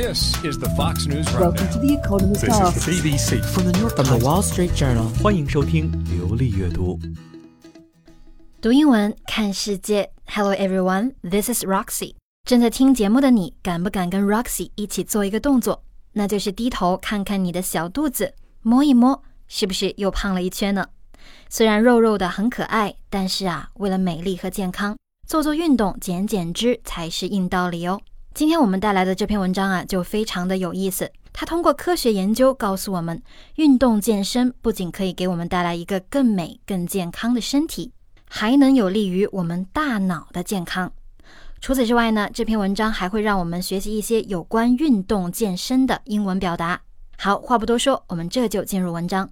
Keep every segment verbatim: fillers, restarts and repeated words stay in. This is the Fox News Rundown. Welcome to the Economist. This is the C B C from the New York Times, the Wall Street Journal. 欢迎收听流利阅读，读英文看世界。Hello everyone, this is Roxy. 正在听节目的你，敢不敢跟 Roxy 一起做一个动作？那就是低头看看你的小肚子，摸一摸，是不是又胖了一圈呢？虽然肉肉的很可爱，但是啊，为了美丽和健康，做做运动、减减脂才是硬道理哦。今天我们带来的这篇文章啊，就非常的有意思。它通过科学研究告诉我们，运动健身不仅可以给我们带来一个更美、更健康的身体，还能有利于我们大脑的健康。除此之外呢，这篇文章还会让我们学习一些有关运动健身的英文表达。好，话不多说，我们这就进入文章。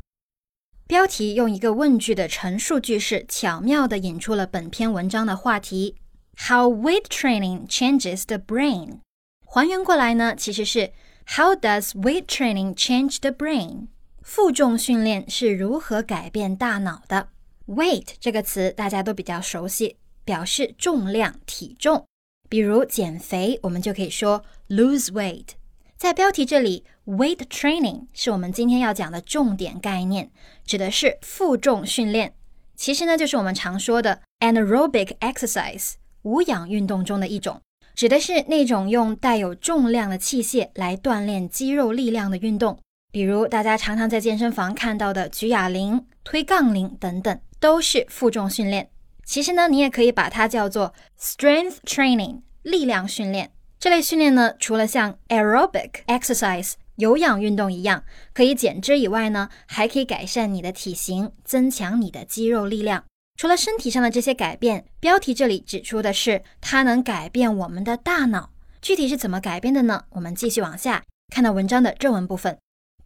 标题用一个问句的陈述句式巧妙地引出了本篇文章的话题 How weight training changes the brain 还原过来呢，其实是 How does weight training change the brain 负重训练是如何改变大脑的 Weight 这个词大家都比较熟悉，表示重量、体重，比如减肥我们就可以说 lose weight。 在标题这里，Weight training 是我们今天要讲的重点概念，指的是负重训练。其实呢，就是我们常说的 anaerobic exercise 无氧运动中的一种，指的是那种用带有重量的器械来锻炼肌肉力量的运动，比如大家常常在健身房看到的举哑铃、推杠铃等等，都是负重训练。其实呢，你也可以把它叫做 strength training 力量训练。这类训练呢，除了像 aerobic exercise有氧运动一样可以减脂以外呢，还可以改善你的体型，增强你的肌肉力量。除了身体上的这些改变，标题这里指出的是它能改变我们的大脑。具体是怎么改变的呢？我们继续往下看到文章的正文部分。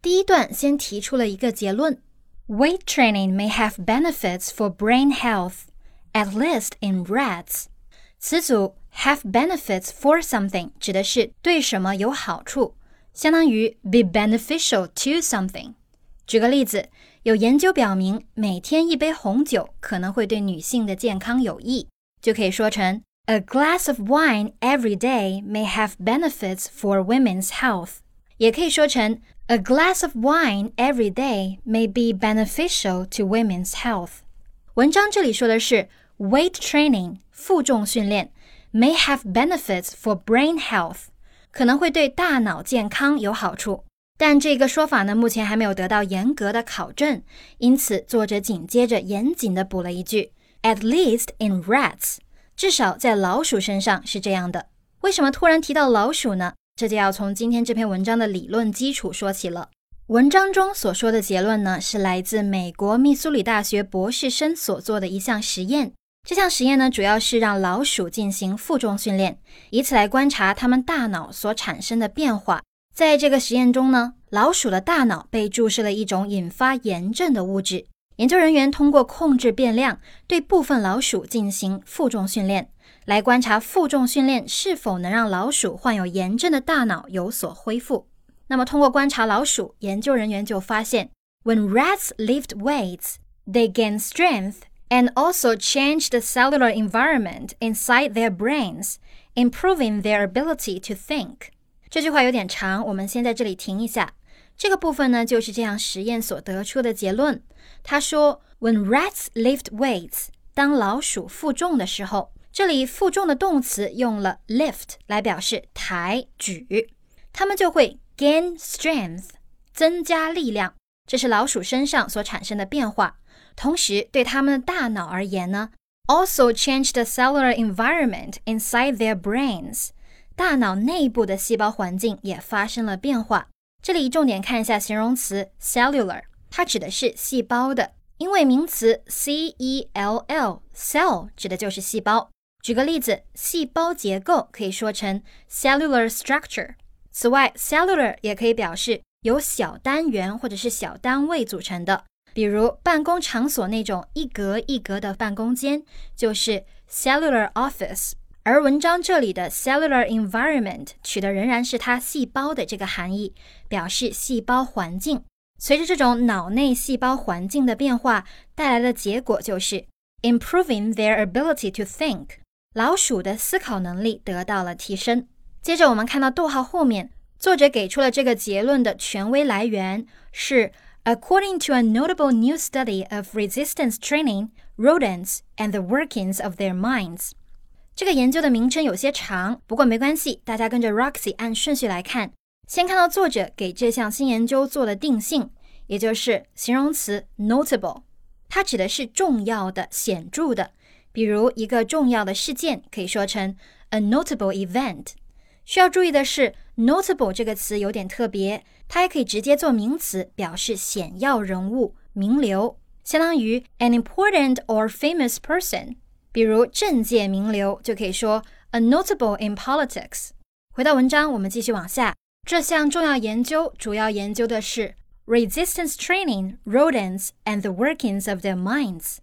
第一段先提出了一个结论 Weight training may have benefits for brain health, at least in rats. 词组 have benefits for something 指的是对什么有好处，相当于 be beneficial to something。 举个例子，有研究表明每天一杯红酒可能会对女性的健康有益，就可以说成 A glass of wine every day may have benefits for women's health。 也可以说成 A glass of wine every day may be beneficial to women's health。 文章这里说的是 weight training 负重训练 may have benefits for brain health，可能会对大脑健康有好处，但这个说法呢，目前还没有得到严格的考证，因此作者紧接着严谨地补了一句 At least in rats， 至少在老鼠身上是这样的。为什么突然提到老鼠呢？这就要从今天这篇文章的理论基础说起了。文章中所说的结论呢，是来自美国密苏里大学博士生所做的一项实验。这项实验呢，主要是让老鼠进行负重训练，以此来观察它们大脑所产生的变化。在这个实验中呢，老鼠的大脑被注射了一种引发炎症的物质。研究人员通过控制变量，对部分老鼠进行负重训练，来观察负重训练是否能让老鼠患有炎症的大脑有所恢复。那么通过观察老鼠，研究人员就发现 When rats lift weights, they gain strength.And also change the cellular environment inside their brains, improving their ability to think. 这句话有点长，我们先在这里停一下。这个部分呢，就是这项实验所得出的结论。他说 When rats lift weights, 当老鼠负重的时候，这里负重的动词用了 lift 来表示抬举，它们就会 gain strength 增加力量，这是老鼠身上所产生的变化。同时对他们的大脑而言呢 Also change the cellular environment inside their brains， 大脑内部的细胞环境也发生了变化。这里重点看一下形容词 cellular， 它指的是细胞的，因为名词 C E L L cell 指的就是细胞。举个例子，细胞结构可以说成 cellular structure。 此外 cellular 也可以表示由小单元或者是小单位组成的，比如办公场所那种一格一格的办公间就是 cellular office， 而文章这里的 cellular environment 取的仍然是它细胞的这个含义，表示细胞环境。随着这种脑内细胞环境的变化，带来的结果就是 improving their ability to think， 老鼠的思考能力得到了提升。接着我们看到逗号后面作者给出了这个结论的权威来源是 According to a notable new study of resistance training, rodents and the workings of their minds. 这个研究的名称有些长，不过没关系，大家跟着 Roxy 按顺序来看。先看到作者给这项新研究做的定性，也就是形容词 notable， 它指的是重要的、显著的，比如一个重要的事件可以说成 a notable event。 需要注意的是 notable 这个词有点特别，它也可以直接做名词，表示显要人物、名流，相当于 an important or famous person， 比如政界名流就可以说 a notable in politics。 回到文章，我们继续往下。这项重要研究主要研究的是 resistance training, rodents and the workings of their minds。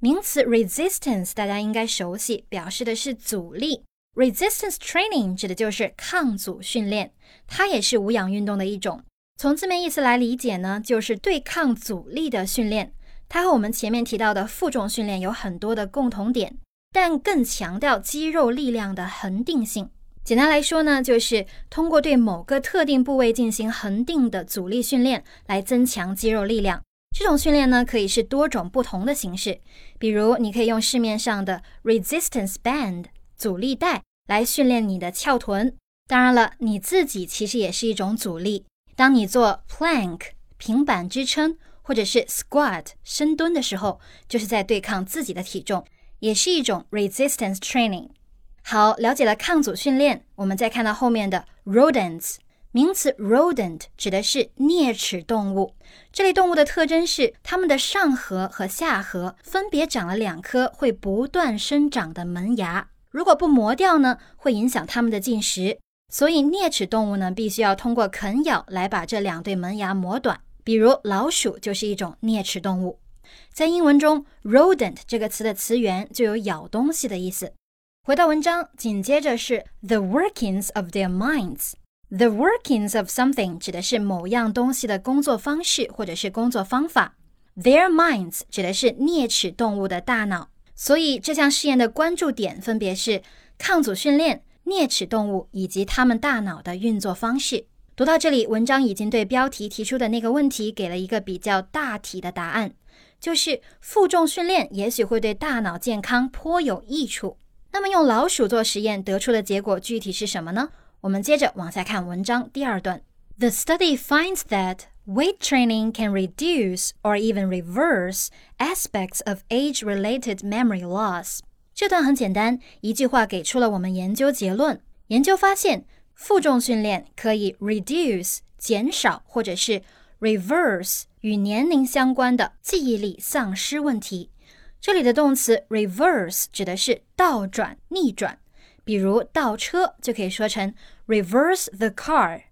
名词 resistance 大家应该熟悉，表示的是阻力。 resistance training 指的就是抗阻训练，它也是无氧运动的一种。从字面意思来理解呢，就是对抗阻力的训练。它和我们前面提到的负重训练有很多的共同点，但更强调肌肉力量的恒定性。简单来说呢，就是通过对某个特定部位进行恒定的阻力训练来增强肌肉力量。这种训练呢，可以是多种不同的形式，比如你可以用市面上的 resistance band 阻力带来训练你的翘臀。当然了，你自己其实也是一种阻力，当你做 plank 平板支撑或者是 squat 深蹲的时候，就是在对抗自己的体重，也是一种 resistance training。好，了解了抗阻训练，我们再看到后面的 rodents。 名词 rodent 指的是啮齿动物，这类动物的特征是它们的上颌和下颌分别长了两颗会不断生长的门牙，如果不磨掉呢，会影响它们的进食，所以啮齿动物呢，必须要通过啃咬来把这两对门牙磨短，比如老鼠就是一种啮齿动物。在英文中 rodent 这个词的词源就有咬东西的意思。回到文章，紧接着是 the workings of their minds。 the workings of something 指的是某样东西的工作方式或者是工作方法， their minds 指的是啮齿动物的大脑。所以这项试验的关注点分别是抗阻训练、啮齿动物以及它们大脑的运作方式。读到这里，文章已经对标题提出的那个问题给了一个比较大体的答案，就是负重训练也许会对大脑健康颇有益处。那么用老鼠做实验得出的结果具体是什么呢？我们接着往下看文章第二段。 The study finds that weight training can reduce or even reverse aspects of age-related memory loss。 这段很简单，一句话给出了我们研究结论。研究发现，负重训练可以 reduce 减少或者是 reverse 与年龄相关的记忆力丧失问题。这里的动词 reverse 指的是倒转、逆转，比如倒车就可以说成 reverse the car。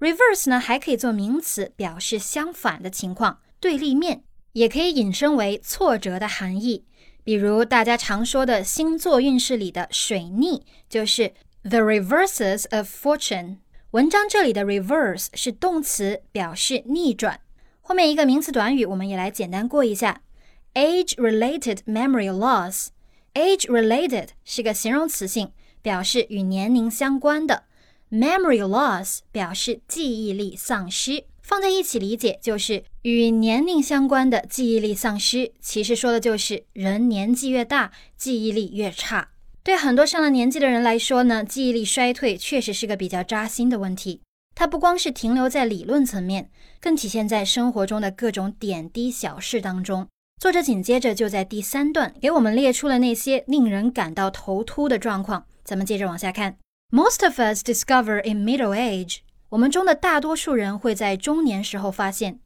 reverse 呢，还可以做名词，表示相反的情况、对立面，也可以引申为挫折的含义。比如大家常说的星座运势里的水逆就是 the reverses of fortune。 文章这里的 reverse 是动词，表示逆转。后面一个名词短语我们也来简单过一下，Age-related memory loss。 Age-related 是个形容词性，表示与年龄相关的。 Memory loss 表示记忆力丧失，放在一起理解就是与年龄相关的记忆力丧失，其实说的就是人年纪越大，记忆力越差。对很多上了年纪的人来说呢，记忆力衰退确实是个比较扎心的问题。它不光是停留在理论层面，更体现在生活中的各种点滴小事当中。作者紧接着就在第三段给我们列出了那些令人感到头秃的状况，咱们接着往下看。 Most of us discover in middle age， 我们中的大多数人会在中年时候发现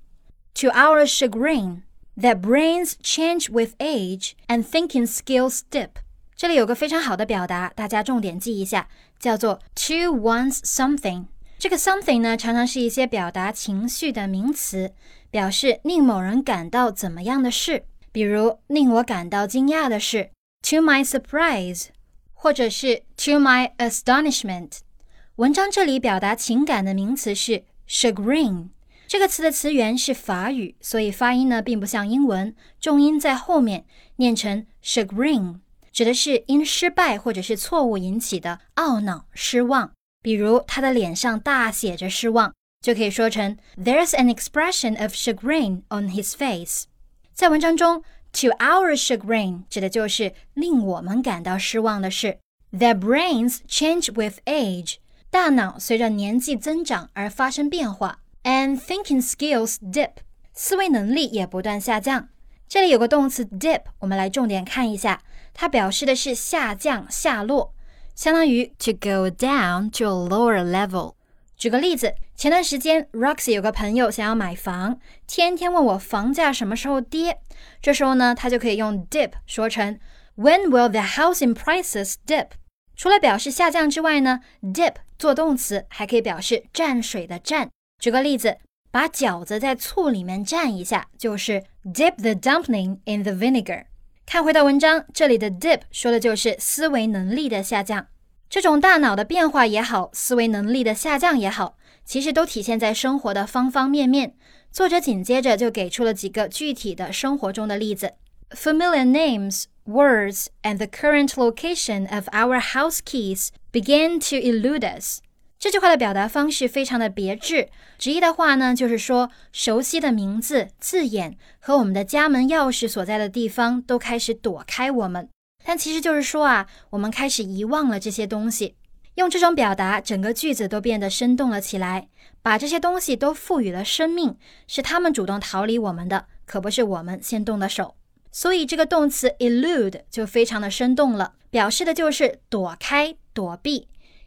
To our chagrin that brains change with age and thinking skills dip。 这里有个非常好的表达，大家重点记一下，叫做 to one's something。 这个 something 呢，常常是一些表达情绪的名词，表示令某人感到怎么样的事，比如令我感到惊讶的是 to my surprise， 或者是 to my astonishment。 文章这里表达情感的名词是 chagrin， 这个词的词源是法语，所以发音呢并不像英文，重音在后面，念成 chagrin， 指的是因失败或者是错误引起的懊恼、失望。比如他的脸上大写着失望，就可以说成 There's an expression of chagrin on his face。 在文章中 To our chagrin 指的就是令我们感到失望的是 Their brains change with age， 大脑随着年纪增长而发生变化， And thinking skills dip， 思维能力也不断下降。这里有个动词 dip， 我们来重点看一下，它表示的是下降下落，相当于 to go down to a lower level。 举个例子，前段时间 Roxy 有个朋友想要买房，天天问我房价什么时候跌，这时候呢他就可以用 dip 说成 When will the housing prices dip？ 除了表示下降之外呢， dip 做动词还可以表示蘸水的蘸。举个例子，把饺子在醋里面蘸一下，就是 dip the dumpling in the vinegar。 看回到文章，这里的 dip 说的就是思维能力的下降。这种大脑的变化也好，思维能力的下降也好，其实都体现在生活的方方面面。作者紧接着就给出了几个具体的生活中的例子。 Familiar names, words, and the current location of our house keys begin to elude us。这句话的表达方式非常的别致，直译的话呢，就是说熟悉的名字、字眼和我们的家门钥匙所在的地方都开始躲开我们，但其实就是说啊，我们开始遗忘了这些东西。用这种表达，整个句子都变得生动了起来，把这些东西都赋予了生命，是他们主动逃离我们的，可不是我们先动的手。所以这个动词 elude 就非常的生动了，表示的就是躲开、躲避。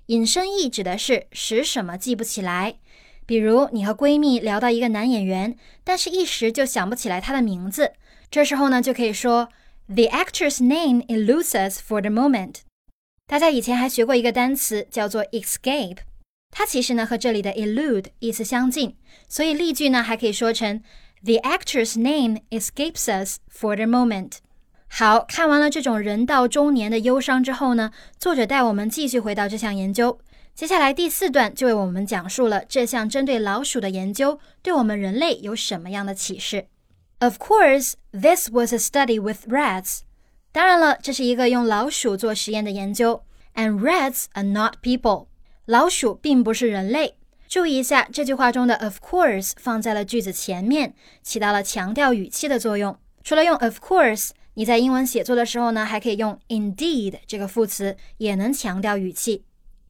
引申义指的是使什么记不起来，比如你和闺蜜聊到一个男演员，但是一时就想不起来他的名字，这时候呢就可以说 The actor's name eludes us for the moment。 大家以前还学过一个单词叫做 escape， 它其实呢和这里的 elude 意思相近，所以例句呢还可以说成 The actor's name escapes us for the moment。好，看完了这种人到中年的忧伤之后呢，作者带我们继续回到这项研究。接下来第四段就为我们讲述了这项针对老鼠的研究对我们人类有什么样的启示。 Of course, this was a study with rats。 当然了，这是一个用老鼠做实验的研究。 And rats are not people。 老鼠并不是人类。注意一下，这句话中的 of course 放在了句子前面，起到了强调语气的作用。除了用 of course，你在英文写作的时候呢，还可以用 indeed 这个副词，也能强调语气。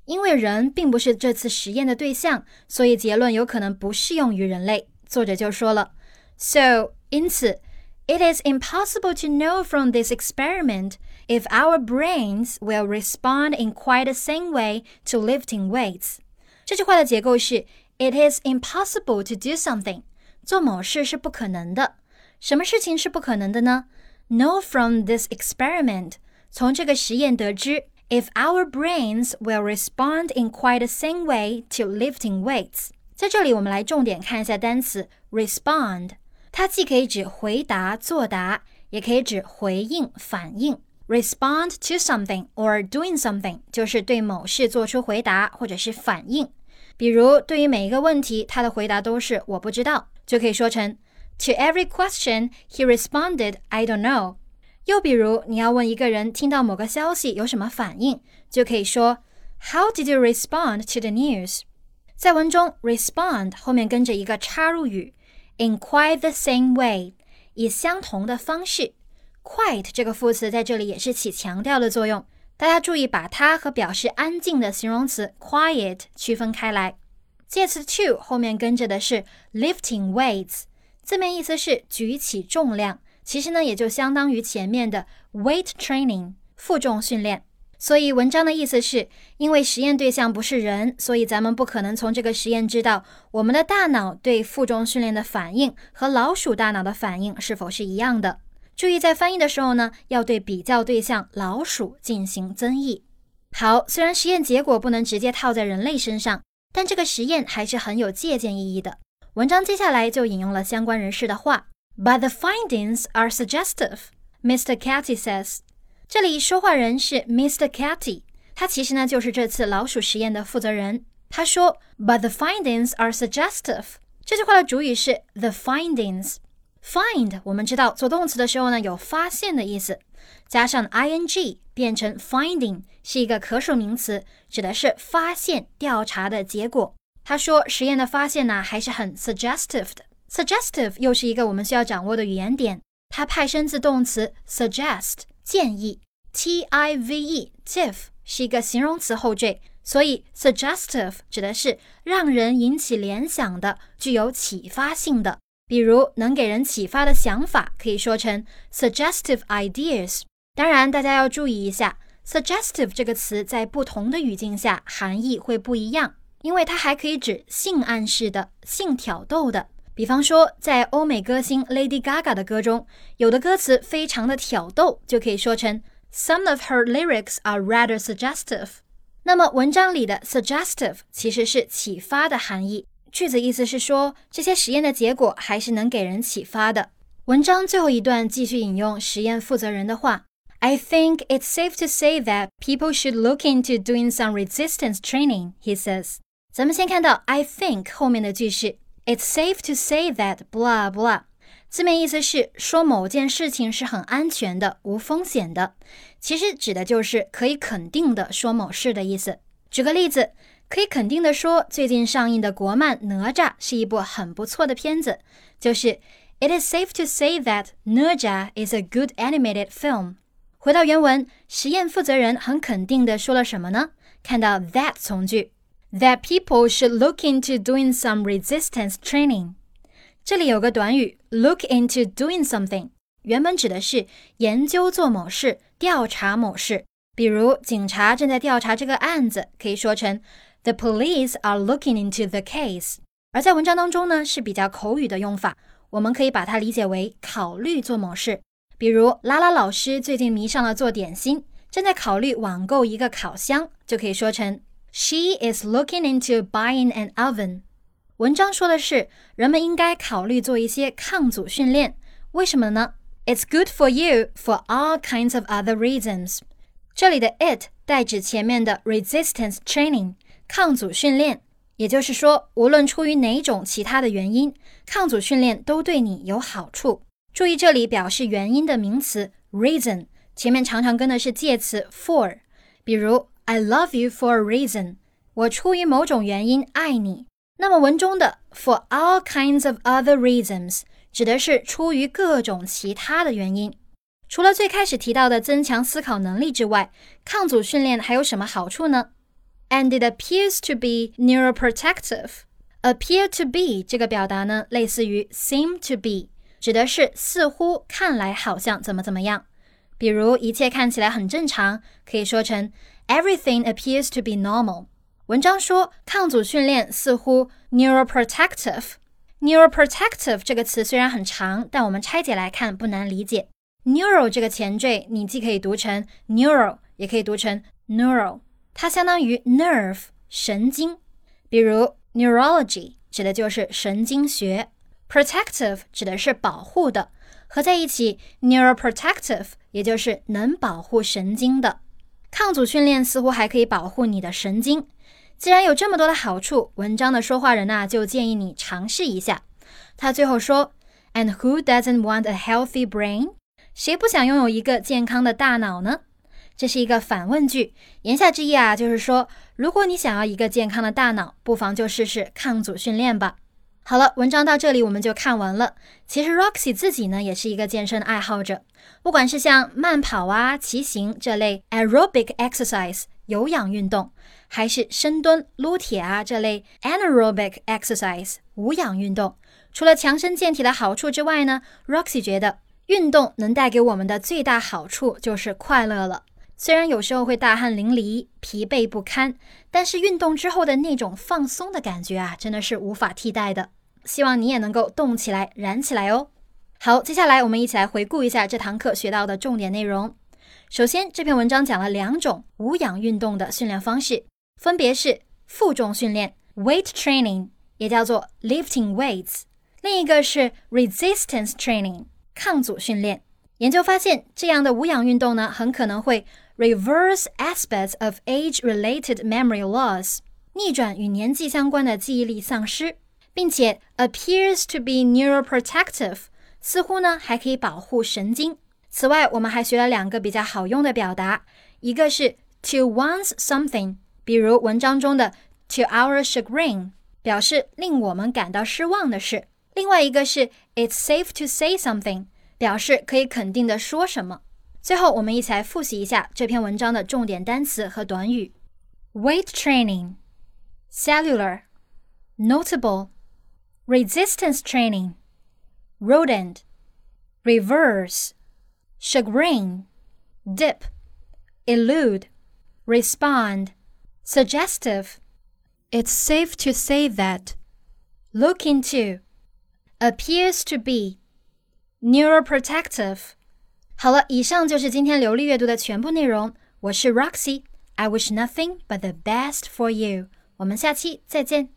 因为人并不是这次实验的对象，所以结论有可能不适用于人类。作者就说了 So, 因此 It is impossible to know from this experiment if our brains will respond in quite the same way to lifting weights。 这句话的结构是 It is impossible to do something， 做某事是不可能的。什么事情是不可能的呢？Know from this experiment， 从这个实验得知 If our brains will respond in quite the same way to lifting weights。 在这里我们来重点看一下单词 respond， 它既可以指回答、作答，也可以指回应、反应。 Respond to something or doing something 就是对某事做出回答或者是反应，比如对于每一个问题它的回答都是我不知道，就可以说成To every question, he responded, I don't know。 又比如，你要问一个人听到某个消息有什么反应，就可以说 How did you respond to the news？ 在文中 respond 后面跟着一个插入语 In quite the same way， 以相同的方式。 Quite 这个副词在这里也是起强调的作用，大家注意把它和表示安静的形容词 quiet 区分开来。介词 to 后面跟着的是 lifting weights，字面意思是举起重量，其实呢也就相当于前面的 weight training 负重训练。所以文章的意思是，因为实验对象不是人，所以咱们不可能从这个实验知道我们的大脑对负重训练的反应和老鼠大脑的反应是否是一样的。注意在翻译的时候呢，要对比较对象老鼠进行增益。好，虽然实验结果不能直接套在人类身上，但这个实验还是很有借鉴意义的。文章接下来就引用了相关人士的话 But the findings are suggestive, Mister Catty says。 这里说话人是 Mister Catty， 他其实呢就是这次老鼠实验的负责人。他说 But the findings are suggestive， 这句话的主语是 the findings。Find 我们知道做动词的时候呢有发现的意思，加上 ing 变成 finding 是一个可数名词，指的是发现调查的结果。他说实验的发现呢还是很 suggestive 的， suggestive 又是一个我们需要掌握的语言点，它派生自动词 suggest 建议 T I V E tive 是一个形容词后缀，所以 suggestive 指的是让人引起联想的，具有启发性的。比如能给人启发的想法可以说成 suggestive ideas。 当然大家要注意一下 suggestive 这个词在不同的语境下含义会不一样，因为它还可以指性暗示的、性挑逗的。比方说在欧美歌星 Lady Gaga 的歌中，有的歌词非常的挑逗，就可以说成 Some of her lyrics are rather suggestive。 那么文章里的 suggestive 其实是启发的含义，句子意思是说这些实验的结果还是能给人启发的。文章最后一段继续引用实验负责人的话， I think it's safe to say that people should look into doing some resistance training, he says。 咱们先看到 I think 后面的句式 It's safe to say that blah blah， 字面意思是说某件事情是很安全的、无风险的，其实指的就是可以肯定的说某事的意思。举个例子，可以肯定的说最近上映的国漫哪吒是一部很不错的片子，就是 It is safe to say that Narja is a good animated film。 回到原文，实验负责人很肯定的说了什么呢？看到 that 从句， That people should look into doing some resistance training。 这里有个短语 look into doing something， 原本指的是研究做某事、调查某事。比如警察正在调查这个案子，可以说成The police are looking into the case。 而在文章当中呢，是比较口语的用法，我们可以把它理解为考虑做某事。比如拉拉老师最近迷上了做点心，正在考虑网购一个烤箱，就可以说成 She is looking into buying an oven。 文章说的是人们应该考虑做一些抗阻训练，为什么呢？ It's good for you for all kinds of other reasons。 这里的 it 代指前面的 resistance training，抗阻训练，也就是说无论出于哪种其他的原因，抗阻训练都对你有好处。注意这里表示原因的名词 reason 前面常常跟的是介词 for， 比如 I love you for a reason， 我出于某种原因爱你。那么文中的 for all kinds of other reasons 指的是出于各种其他的原因。除了最开始提到的增强思考能力之外，抗阻训练还有什么好处呢？And it appears to be neuroprotective。 Appear to be 这个表达呢，类似于 seem to be， 指的是似乎、看来、好像怎么怎么样。比如一切看起来很正常，可以说成 Everything appears to be normal。 文章说抗阻训练似乎 neuroprotective。 neuroprotective 这个词虽然很长，但我们拆解来看不难理解。 neuro 这个前缀你既可以读成 neural 也可以读成 neural，它相当于 nerve 神经，比如 neurology 指的就是神经学， protective 指的是保护的，合在一起 neuroprotective 也就是能保护神经的。抗阻训练似乎还可以保护你的神经。既然有这么多的好处，文章的说话人啊就建议你尝试一下。他最后说 And who doesn't want a healthy brain？ 谁不想拥有一个健康的大脑呢？这是一个反问句，言下之意啊，就是说如果你想要一个健康的大脑，不妨就试试抗阻训练吧。好了，文章到这里我们就看完了。其实 Roxy 自己呢也是一个健身爱好者，不管是像慢跑啊、骑行这类 aerobic exercise 有氧运动，还是深蹲、撸铁啊这类 anaerobic exercise 无氧运动，除了强身健体的好处之外呢， Roxy 觉得运动能带给我们的最大好处就是快乐了。虽然有时候会大汗淋漓、疲惫不堪，但是运动之后的那种放松的感觉啊，真的是无法替代的。希望你也能够动起来、燃起来哦。好，接下来我们一起来回顾一下这堂课学到的重点内容。首先，这篇文章讲了两种无氧运动的训练方式，分别是负重训练 （weight training） 也叫做 lifting weights， 另一个是 resistance training 抗阻训练。研究发现，这样的无氧运动呢，很可能会reverse aspects of age-related memory loss， 逆转与年纪相关的记忆力丧失，并且 appears to be neuroprotective，似乎呢还可以保护神经。此外，我们还学了两个比较好用的表达，一个是 to one's something， 比如文章中的 to our chagrin， 表示令我们感到失望的事。另外一个是 it's safe to say something， 表示可以肯定的说什么。最后，我们一起来复习一下这篇文章的重点单词和短语。Weight training, cellular, notable, resistance training, rodent, reverse, chagrin, dip, elude, respond, suggestive, it's safe to say that, look into, appears to be, neuroprotective。好了，以上就是今天流利阅读的全部内容。我是 Roxy，I wish nothing but the best for you。我们下期再见。